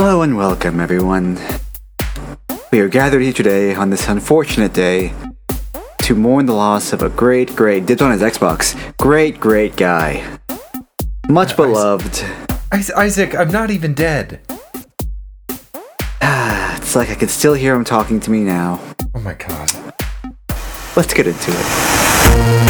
Hello and welcome, everyone. We are gathered here today on this unfortunate day to mourn the loss of a great dibs on his Xbox. Great guy. Much beloved. Isaac, I'm not even dead. It's like I can still hear him talking to me now. Oh my god. Let's get into it.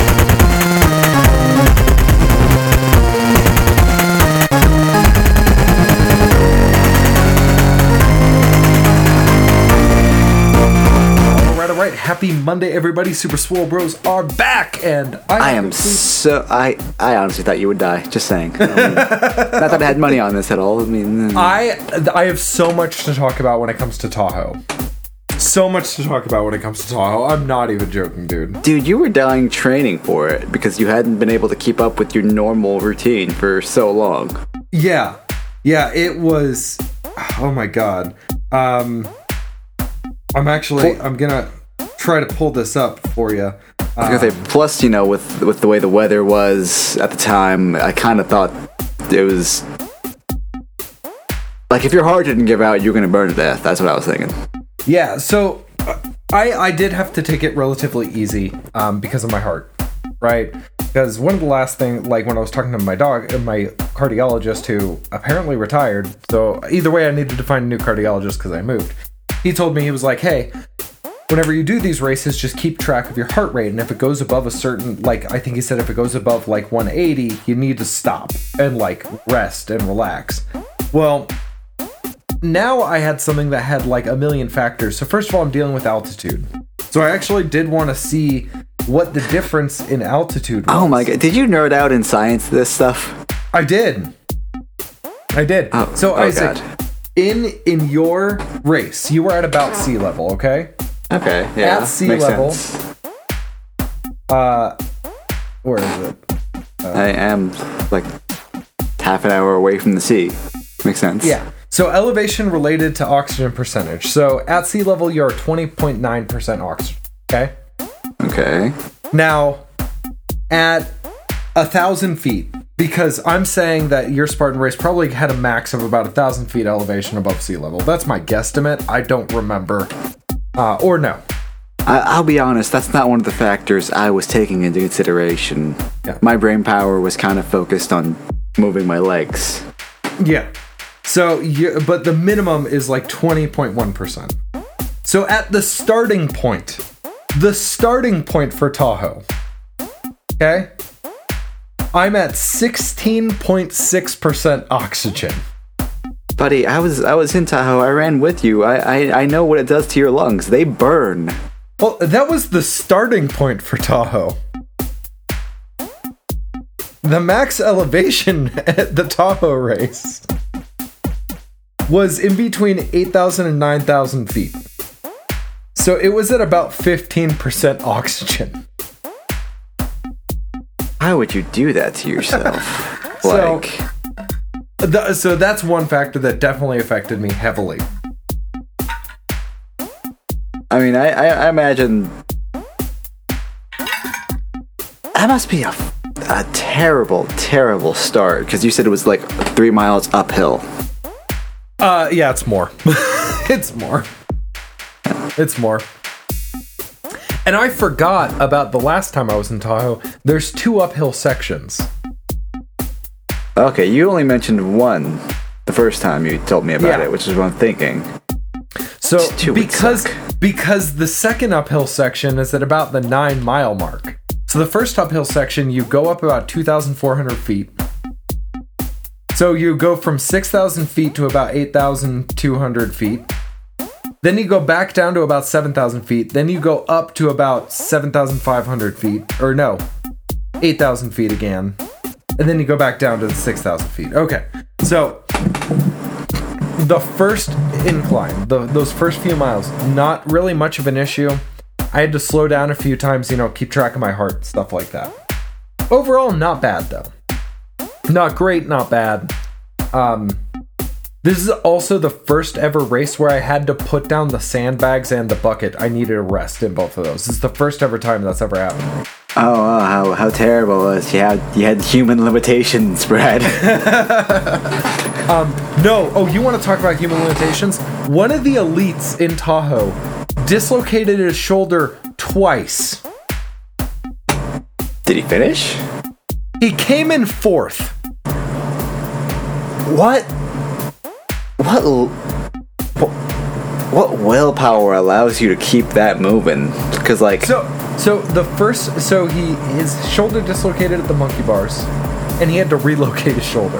Happy Monday, everybody. Super Swole Bros are back, and I honestly thought you would die. Just saying. I mean, not that I had money on this at all. I mean, I have so much to talk about when it comes to Tahoe. I'm not even joking, dude. Dude, you were dying training for it because you hadn't been able to keep up with your normal routine for so long. Yeah, it was. Oh my god. I'm gonna try to pull this up for you. I was gonna say, plus, you know, with the way the weather was at the time, I kind of thought it was like if your heart didn't give out, you're gonna burn to death. That's what I was thinking. Yeah, so I did have to take it relatively easy because of my heart, right? Because one of the last things, like when I was talking to my cardiologist, who apparently retired, so either way, I needed to find a new cardiologist because I moved. He told me, he was like, hey, whenever you do these races, just keep track of your heart rate, and if it goes above a certain, like, I think he said if it goes above, like, 180, you need to stop and, like, rest and relax. Well, now I had something that had, like, a million factors. So first of all, I'm dealing with altitude. So I actually did want to see what the difference in altitude was. Oh my god, did you nerd out in science this stuff? I did. Oh, so, Isaac, god. In your race, you were at about sea level, okay? Okay, yeah. At sea level. Sense. Where is it? I am like half an hour away from the sea. Makes sense. Yeah. So elevation related to oxygen percentage. So at sea level, you're 20.9% oxygen. Okay? Okay. Now, at 1,000 feet, because I'm saying that your Spartan race probably had a max of about 1,000 feet elevation above sea level. That's my guesstimate. I don't remember. Or no. I'll be honest, that's not one of the factors I was taking into consideration. Yeah. My brain power was kind of focused on moving my legs. Yeah. So, but the minimum is like 20.1%. So at the starting point for Tahoe, okay, I'm at 16.6% oxygen. Buddy, I was in Tahoe. I ran with you. I know what it does to your lungs. They burn. Well, that was the starting point for Tahoe. The max elevation at the Tahoe race was in between 8,000 and 9,000 feet. So it was at about 15% oxygen. How would you do that to yourself? Like... So that's one factor that definitely affected me heavily. I mean, I imagine that must be a terrible start, because you said it was like 3 miles uphill. Yeah, it's more. It's more. And I forgot about the last time I was in Tahoe. There's 2 uphill sections. Okay, you only mentioned one the first time you told me about it, which is what I'm thinking. So, because the second uphill section is at about the 9-mile mark. So the first uphill section, you go up about 2,400 feet. So you go from 6,000 feet to about 8,200 feet. Then you go back down to about 7,000 feet. Then you go up to about 7,500 feet. 8,000 feet again. And then you go back down to the 6,000 feet. Okay, so the first incline, those first few miles, not really much of an issue. I had to slow down a few times, you know, keep track of my heart, stuff like that. Overall, not bad, though. Not great, not bad. This is also the first ever race where I had to put down the sandbags and the bucket. I needed a rest in both of those. It's the first ever time that's ever happened. Oh, wow, how terrible it was. You had human limitations, Brad. No. Oh, you want to talk about human limitations? One of the elites in Tahoe dislocated his shoulder twice. Did he finish? He came in fourth. What willpower allows you to keep that moving? Because like his shoulder dislocated at the monkey bars, and he had to relocate his shoulder.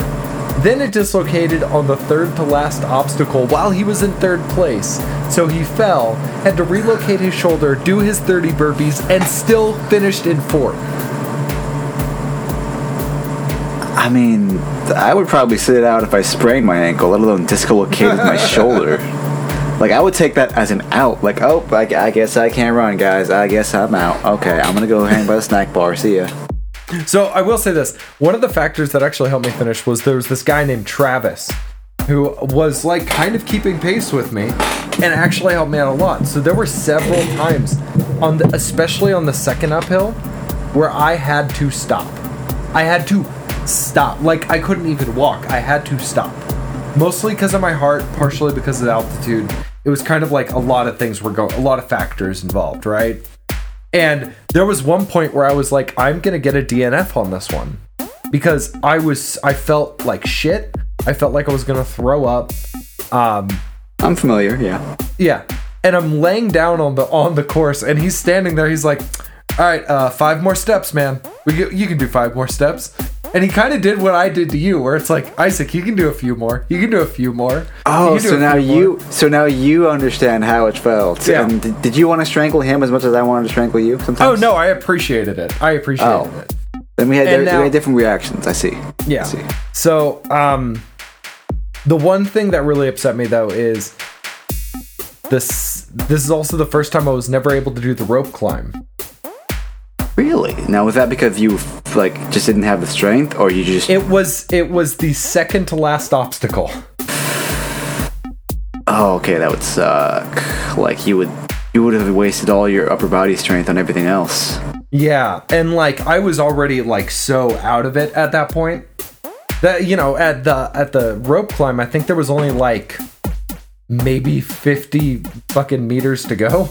Then it dislocated on the third to last obstacle while he was in third place. So he fell, had to relocate his shoulder, do his 30 burpees, and still finished in fourth. I mean, I would probably sit out if I sprained my ankle, let alone dislocated my shoulder. Like, I would take that as an out. Like, oh, I guess I can't run, guys. I guess I'm out. Okay, I'm going to go hang by the snack bar. See ya. So I will say this. One of the factors that actually helped me finish was there was this guy named Travis who was, like, kind of keeping pace with me and actually helped me out a lot. So there were several times, especially on the second uphill, where I had to stop. Like, I couldn't even walk. I had to stop. Mostly because of my heart, partially because of the altitude. It was kind of like a lot of things were going, a lot of factors involved, right? And there was one point where I was like, I'm going to get a DNF on this one because I felt like shit. I felt like I was going to throw up. I'm familiar. Yeah. Yeah. And I'm laying down on the course and he's standing there. He's like, all right, 5 more steps, man. You can do 5 more steps. And he kind of did what I did to you, where it's like, Isaac, you can do a few more. You can do a few more. Oh, so now you understand how it felt. Yeah. And did you want to strangle him as much as I wanted to strangle you sometimes? Oh, no, I appreciated it. I appreciated it. Then we had different reactions, I see. Yeah. I see. So, the one thing that really upset me, though, is this is also the first time I was never able to do the rope climb. Really? Now, was that because you like just didn't have the strength, or you just? It was the second to last obstacle. Oh, okay, that would suck. Like you would have wasted all your upper body strength on everything else. Yeah, and like I was already like so out of it at that point. That at the rope climb, I think there was only like maybe 50 fucking meters to go.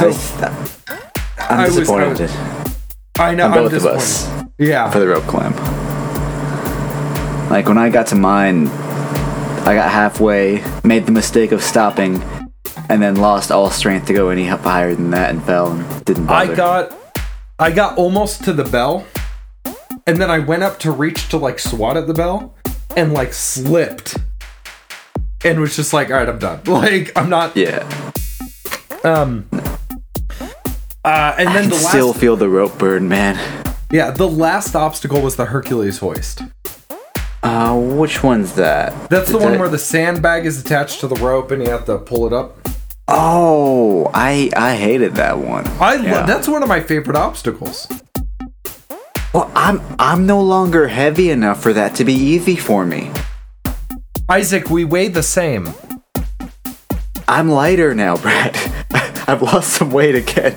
So, I'm disappointed. I know. I'm disappointed. Us, yeah. For the rope climb. Like when I got to mine, I got halfway, made the mistake of stopping, and then lost all strength to go any higher than that, and fell and didn't bother. I got almost to the bell, and then I went up to reach to like swat at the bell, and like slipped, and was just like, all right, I'm done. Like I'm not. Yeah. And then I still feel the rope burn, man. Yeah, the last obstacle was the Hercules hoist. Which one's that? That's the one where the sandbag is attached to the rope and you have to pull it up. Oh, I hated that one. That's one of my favorite obstacles. Well, I'm no longer heavy enough for that to be easy for me. Isaac, we weigh the same. I'm lighter now, Brad. I've lost some weight again.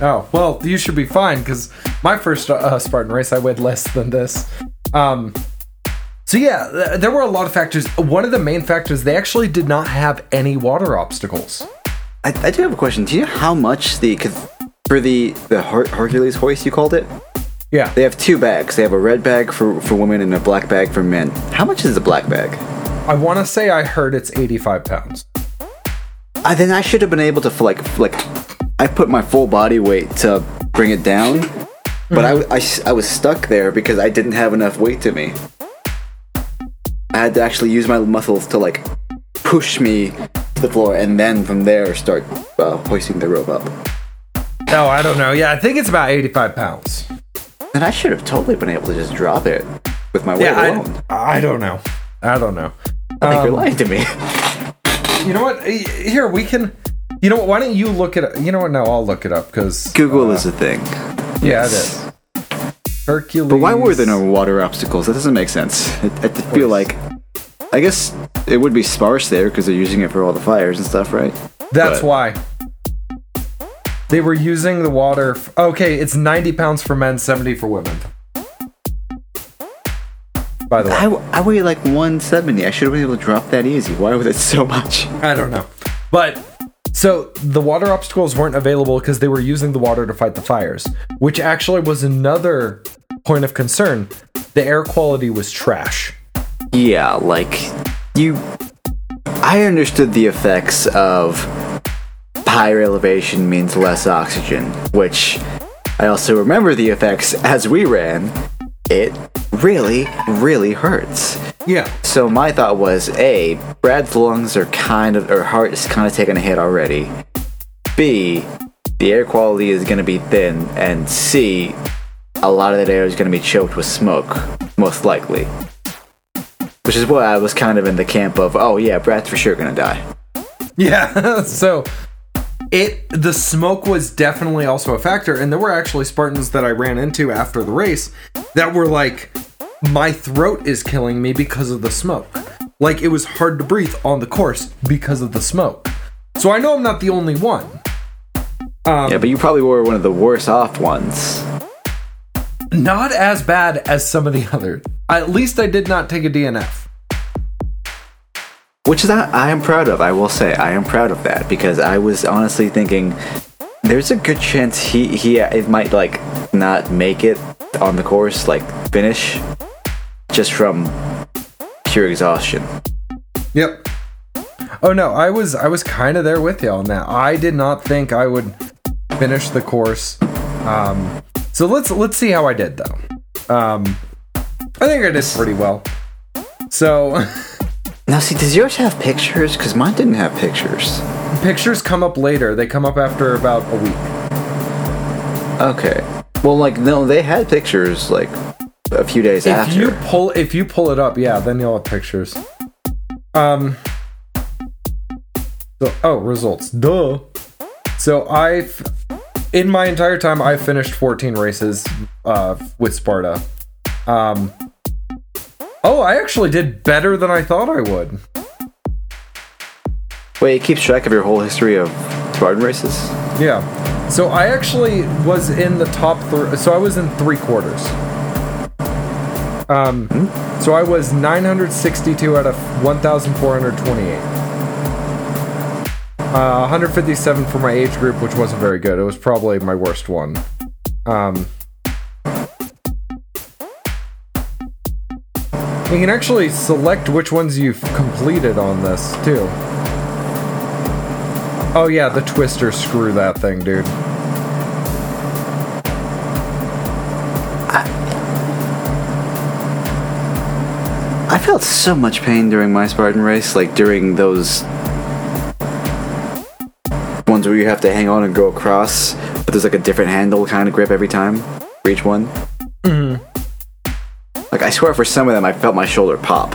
Oh, well, you should be fine, because my first Spartan race, I weighed less than this. There were a lot of factors. One of the main factors, they actually did not have any water obstacles. I do have a question. Do you know how much for the Hercules hoist, you called it? Yeah. They have 2 bags. They have a red bag for women and a black bag for men. How much is the black bag? I want to say I heard it's 85 pounds. Then I should have been able to, like I put my full body weight to bring it down, but I was stuck there because I didn't have enough weight to me. I had to actually use my muscles to, like, push me to the floor, and then from there start hoisting the rope up. Oh, I don't know. Yeah, I think it's about 85 pounds. Then I should have totally been able to just drop it with my weight alone. I don't know. I think you're lying to me. You know what? Here, we can... You know what? Why don't you look it up? You know what? No, I'll look it up, because... Google is a thing. Yeah, yes. It is. Hercules... But why were there no water obstacles? That doesn't make sense. I feel like... I guess it would be sparse there, because they're using it for all the fires and stuff, right? That's why. They were using the water. Okay, it's 90 pounds for men, 70 for women. By the way, I weigh like 170. I should have been able to drop that easy. Why was it so much? I don't know. But so the water obstacles weren't available because they were using the water to fight the fires, which actually was another point of concern. The air quality was trash. Yeah, like I understood the effects of higher elevation means less oxygen, which I also remember the effects as we ran. It really, really hurts. Yeah. So my thought was, A, Brad's lungs are or heart is kind of taking a hit already. B, the air quality is going to be thin. And C, a lot of that air is going to be choked with smoke, most likely. Which is why I was kind of in the camp of, oh yeah, Brad's for sure going to die. Yeah, so... The smoke was definitely also a factor, and there were actually Spartans that I ran into after the race that were like, my throat is killing me because of the smoke. Like, it was hard to breathe on the course because of the smoke. So I know I'm not the only one. Yeah, but you probably were one of the worst off ones. Not as bad as some of the others. At least I did not take a DNF. Which I am proud of, I will say. I am proud of that, because I was honestly thinking, there's a good chance it might, like, not make it on the course, like, finish, just from pure exhaustion. Yep. Oh, no, I was kind of there with you on that. I did not think I would finish the course. So let's see how I did, though. I think I did pretty well. So... Now, see, does yours have pictures? Because mine didn't have pictures. Pictures come up later. They come up after about a week. Okay. Well, like, no, they had pictures, like, a few days after. If you pull it up, yeah, then you'll have pictures. So results. Duh. So in my entire time, I've finished 14 races with Sparta. Oh, I actually did better than I thought I would. Wait, it keeps track of your whole history of Spartan races? Yeah. So I actually was in the top three. So I was in three quarters. So I was 962 out of 1,428. 157 for my age group, which wasn't very good. It was probably my worst one. You can actually select which ones you've completed on this, too. Oh yeah, the twister, screw that thing, dude. I felt so much pain during my Spartan race, like during those ones where you have to hang on and go across, but there's like a different handle kind of grip every time for each one. Mm-hmm. Like, I swear for some of them, I felt my shoulder pop.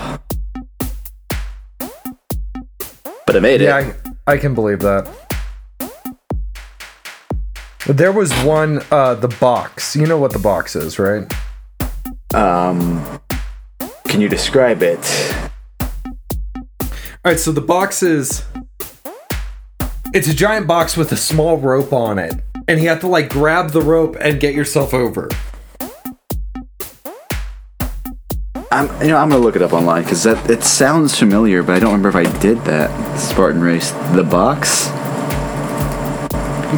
But I made it. Yeah, I can believe that. There was one, the box. You know what the box is, right? Can you describe it? Alright, so the box is... It's a giant box with a small rope on it. And you have to, like, grab the rope and get yourself over. I'm gonna look it up online because it sounds familiar, but I don't remember if I did that Spartan race. The box.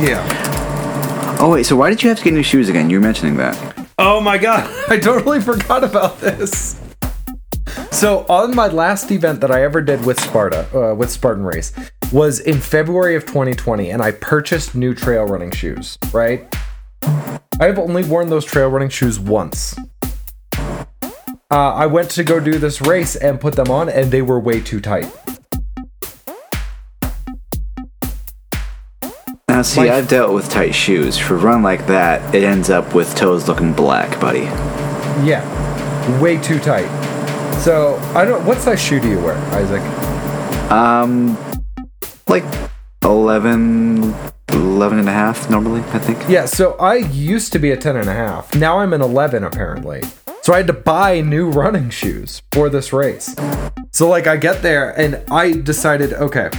Yeah. Oh wait, so why did you have to get new shoes again? You were mentioning that. Oh my god, I totally forgot about this. So on my last event that I ever did with Sparta, with Spartan Race, was in February of 2020, and I purchased new trail running shoes. Right. I have only worn those trail running shoes once. I went to go do this race and put them on, and they were way too tight. Now, see, I've dealt with tight shoes. For a run like that, it ends up with toes looking black, buddy. Yeah, way too tight. So, what size shoe do you wear, Isaac? Like 11 and a half, normally, I think. Yeah, so I used to be a 10 and a half. Now I'm an 11, apparently. So I had to buy new running shoes for this race. So, like, I get there, and I decided, okay,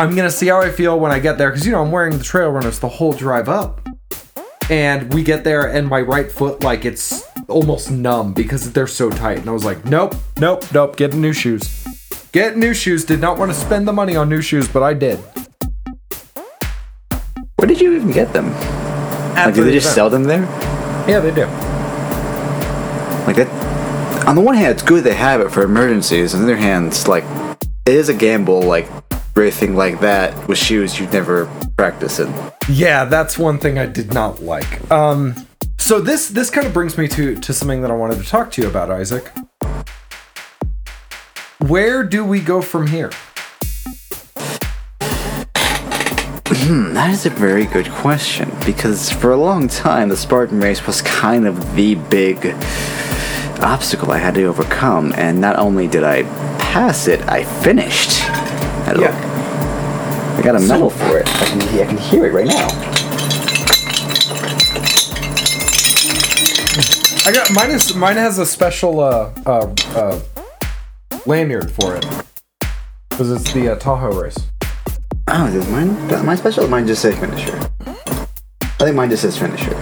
I'm going to see how I feel when I get there, because, you know, I'm wearing the trail runners the whole drive up. And we get there, and my right foot, like, it's almost numb because they're so tight. And I was like, nope, get new shoes. Get new shoes. Did not want to spend the money on new shoes, but I did. Where did you even get them? Like, do they just sell them there? Yeah, they do. Like, that, on the one hand, it's good they have it for emergencies. On the other hand, it's like, it is a gamble, like, for anything like that with shoes you've never practiced in. Yeah, that's one thing I did not like. So this kind of brings me to something that I wanted to talk to you about, Isaac. Where do we go from here? That is a very good question, because for a long time, the Spartan race was kind of the big obstacle I had to overcome, and not only did I pass it, I finished. Yeah. I got a medal for it. I can hear it right now. I got mine has a special lanyard for it, because it's the Tahoe race. Oh, is mine special? Or mine just says finisher. I think mine just says finisher.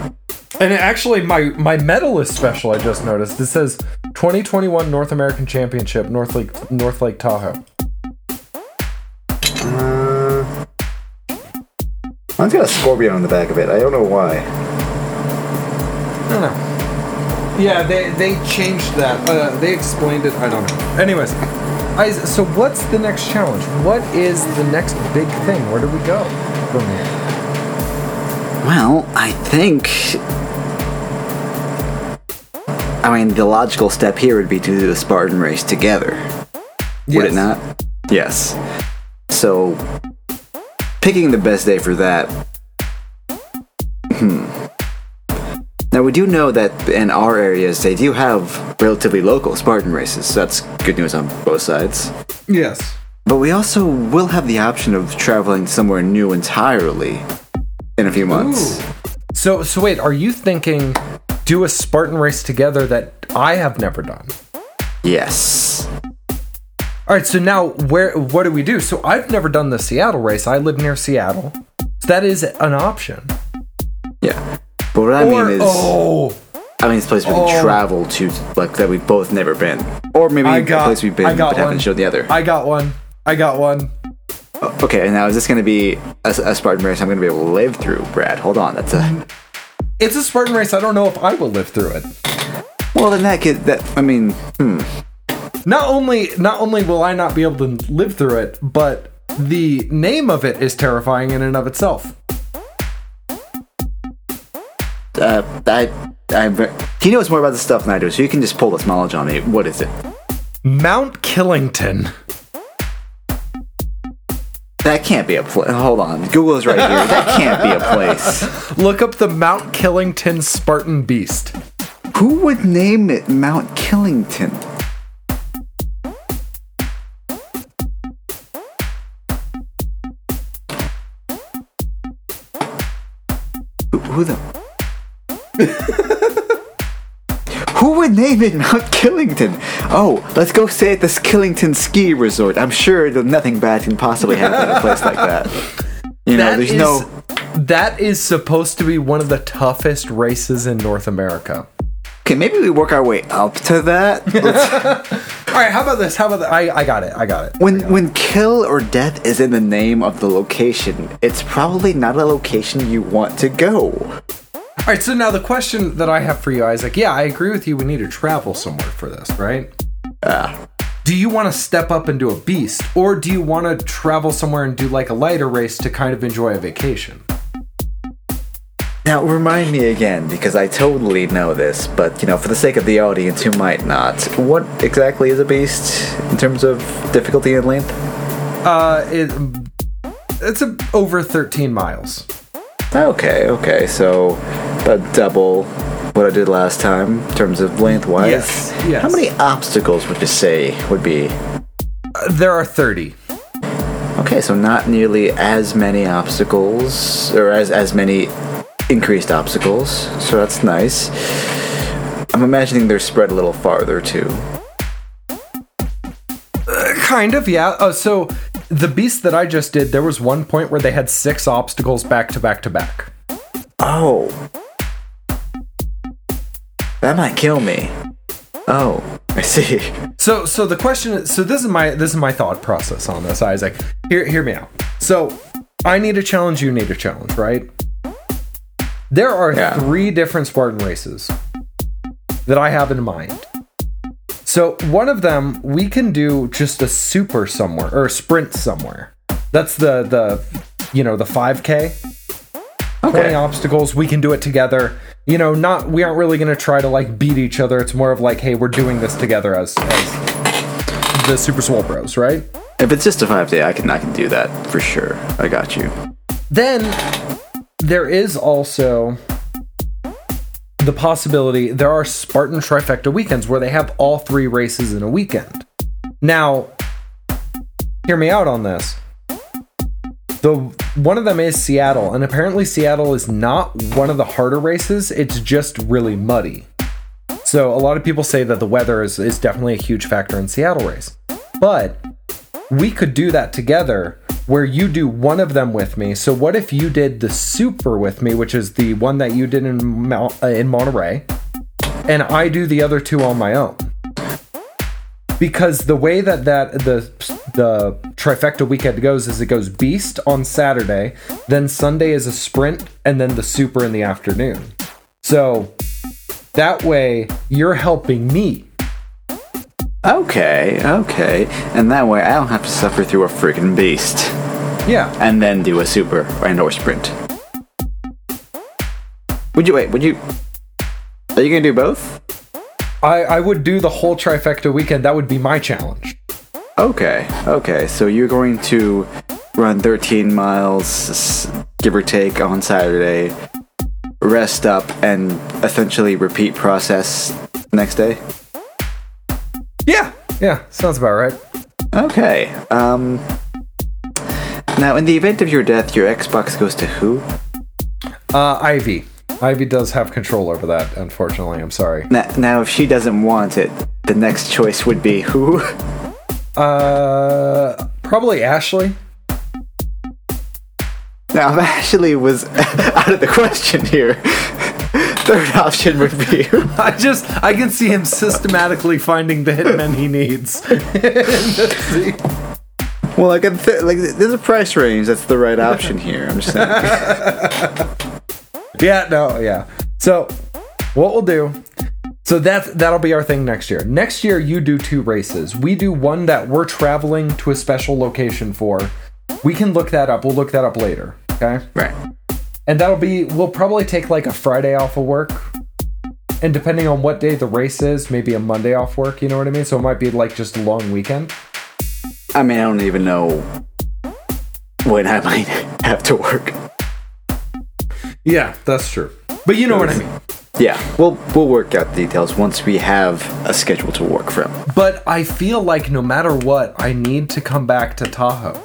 And actually, my medal is special. I just noticed it says 2021 North American Championship, North Lake Tahoe. Mine's got a scorpion on the back of it. I don't know why. I don't know. Yeah, they changed that. They explained it. I don't know. Anyways. So what's the next challenge? What is the next big thing? Where do we go from here? Well, I think... I mean, the logical step here would be to do the Spartan race together. Yes. Would it not? Yes. So, picking the best day for that... Now, we do know that in our areas, they do have relatively local Spartan races, so that's good news on both sides. Yes. But we also will have the option of traveling somewhere new entirely in a few months. Ooh. So wait, are you thinking do a Spartan race together that I have never done? Yes. All right, so now what do we do? So I've never done the Seattle race. I live near Seattle. So that is an option. Yeah. But what I mean, it's a place we can travel to, like, that we've both never been. Or maybe a place we've been but haven't shown the other. I got one. Okay, now is this going to be a Spartan race I'm going to be able to live through, Brad? Hold on, It's a Spartan race. I don't know if I will live through it. Well, then Not only will I not be able to live through it, but the name of it is terrifying in and of itself. He knows more about this stuff than I do, so you can just pull this knowledge on me. What is it? Mount Killington. That can't be a place. Hold on. Google's right here. That can't be a place. Look up the Mount Killington Spartan Beast. Who would name it Mount Killington? Who the... Who would name it Mount Killington? Oh, let's go stay at this Killington ski resort. I'm sure that nothing bad can possibly happen in a place like that. You know, that is supposed to be one of the toughest races in North America. Okay, maybe we work our way up to that. All right, how about this? I got it. When kill or death is in the name of the location, it's probably not a location you want to go. All right, so now the question that I have for you, Isaac, yeah, I agree with you. We need to travel somewhere for this, right? Do you want to step up and do a beast, or do you want to travel somewhere and do like a lighter race to kind of enjoy a vacation? Now, remind me again, because I totally know this, but, you know, for the sake of the audience who might not, what exactly is a beast in terms of difficulty and length? It's over 13 miles. Okay, so about double what I did last time in terms of lengthwise. Yes. How many obstacles would you say would be? There are 30. Okay, so not nearly as many obstacles, or as many increased obstacles, so that's nice. I'm imagining they're spread a little farther, too. Kind of, yeah. So The Beast that I just did, there was one point where they had 6 obstacles back to back to back. Oh. That might kill me. Oh, I see. So the question is, this is my thought process on this, Isaac. Hear me out. So I need a challenge, you need a challenge, right? There are 3 different Spartan races that I have in mind. So one of them, we can do just a super somewhere or a sprint somewhere. That's the 5K. Okay. 20 obstacles, we can do it together. We aren't really going to try to like beat each other. It's more of like, hey, we're doing this together as the Super Swole Bros, right? If it's just a 5-day, I can do that for sure. I got you. Then there is also the possibility there are Spartan Trifecta weekends where they have all 3 races in a weekend. Now, hear me out on this. One of them is Seattle, and apparently Seattle is not one of the harder races. It's just really muddy. So a lot of people say that the weather is definitely a huge factor in Seattle race. But we could do that together where you do one of them with me. So what if you did the Super with me, which is the one that you did in Monterey, and I do the other 2 on my own? Because the way that the Trifecta weekend goes is it goes Beast on Saturday, then Sunday is a sprint, and then the Super in the afternoon. So that way you're helping me. Okay. And that way I don't have to suffer through a freaking Beast. Yeah. And then do a Super and/or sprint. Are you going to do both? I would do the whole Trifecta weekend. That would be my challenge. Okay. So you're going to run 13 miles, give or take, on Saturday, rest up, and essentially repeat process next day? Yeah. Sounds about right. Okay. Now, in the event of your death, your Xbox goes to who? Ivy. Ivy does have control over that, unfortunately. I'm sorry. Now, if she doesn't want it, the next choice would be who? Probably Ashley. Now, if Ashley was out of the question here, third option would be who? I can see him systematically finding the hitmen he needs. Well, there's a price range that's the right option here. I'm just saying. Yeah. So, what we'll do... So that'll be our thing next year. Next year, you do 2 races. We do one that we're traveling to a special location for. We can look that up. We'll look that up later. Okay? Right. And that'll be... We'll probably take, a Friday off of work. And depending on what day the race is, maybe a Monday off work. You know what I mean? So it might be, just a long weekend. I mean, I don't even know when I might have to work. Yeah, that's true. But you know what I mean. Yeah, we'll work out the details once we have a schedule to work from. But I feel like no matter what, I need to come back to Tahoe.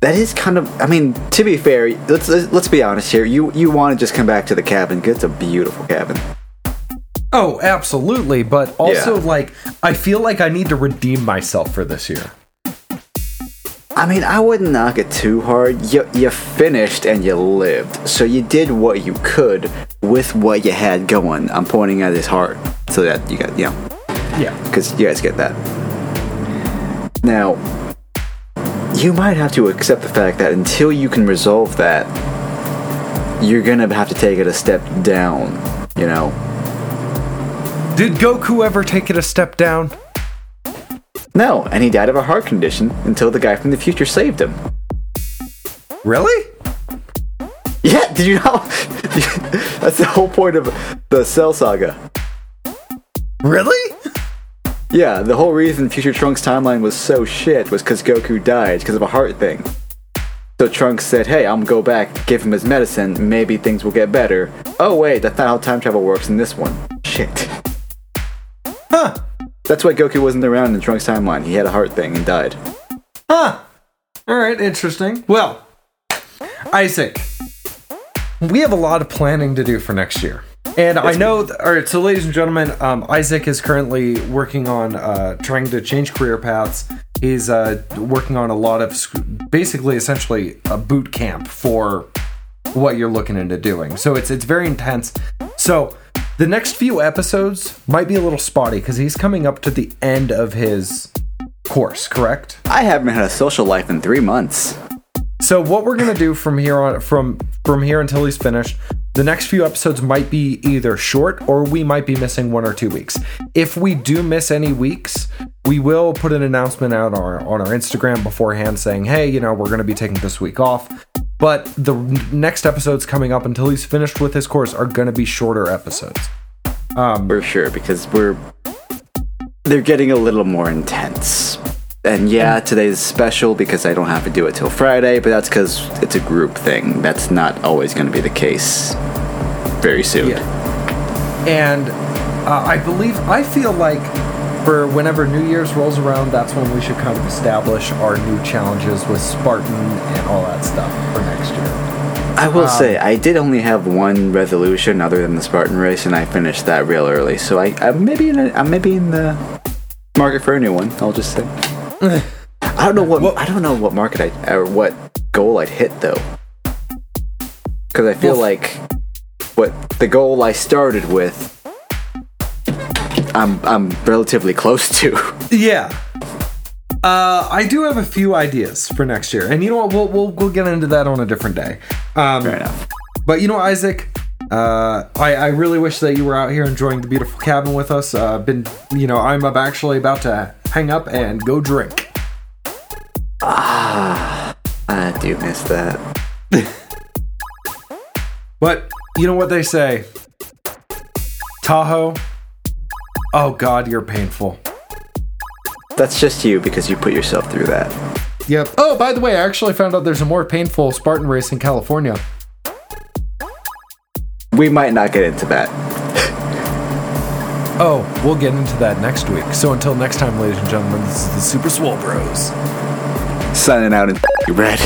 That is kind of... I mean, to be fair, let's be honest here. You want to just come back to the cabin because it's a beautiful cabin. Oh, absolutely. But also, I feel like I need to redeem myself for this year. I mean, I wouldn't knock it too hard. You finished and you lived. So you did what you could with what you had going. I'm pointing at his heart so that you got, Yeah. Because you guys get that. Now, you might have to accept the fact that until you can resolve that, you're going to have to take it a step down, Did Goku ever take it a step down? No, and he died of a heart condition until the guy from the future saved him. Really? Yeah, did you know? That's the whole point of the Cell Saga. Really? Yeah, the whole reason Future Trunks' timeline was so shit was because Goku died because of a heart thing. So Trunks said, hey, I'm gonna go back, give him his medicine, maybe things will get better. Oh wait, that's not how time travel works in this one. Shit. Huh. That's why Goku wasn't around in Trunks' timeline. He had a heart thing and died. Huh. Alright, interesting. Well, Isaac, we have a lot of planning to do for next year. And I know... Alright, so ladies and gentlemen, Isaac is currently working on trying to change career paths. is working on a lot of basically essentially a boot camp for what you're looking into doing. So it's very intense. So the next few episodes might be a little spotty because he's coming up to the end of his course, correct? I haven't had a social life in 3 months. So what we're gonna do from here on, from here until he's finished, the next few episodes might be either short or we might be missing 1 or 2 weeks. If we do miss any weeks, we will put an announcement out on our Instagram beforehand saying, hey, you know, we're going to be taking this week off. But the next episodes coming up until he's finished with his course are going to be shorter episodes. For sure, because they're getting a little more intense. And yeah, today's special because I don't have to do it till Friday, but that's because it's a group thing. That's not always going to be the case very soon. Yeah. And I feel like for whenever New Year's rolls around, that's when we should kind of establish our new challenges with Spartan and all that stuff for next year. I will say, I did only have one resolution other than the Spartan race, and I finished that real early. So I'm maybe in the market for a new one, I'll just say. I don't know what market or what goal I'd hit though, because I feel like what the goal I started with, I'm relatively close to. Yeah, I do have a few ideas for next year, and you know what, we'll get into that on a different day. Fair enough. But you know, Isaac, I really wish that you were out here enjoying the beautiful cabin with us. I'm actually about to hang up and go drink. I do miss that. But you know what they say, Tahoe, oh God, you're painful. That's just you because you put yourself through that. Yep. Oh, by the way, I actually found out there's a more painful Spartan race in California. We might not get into that. Oh, we'll get into that next week. So until next time, ladies and gentlemen, this is the Super Swole Bros. Signing out in red.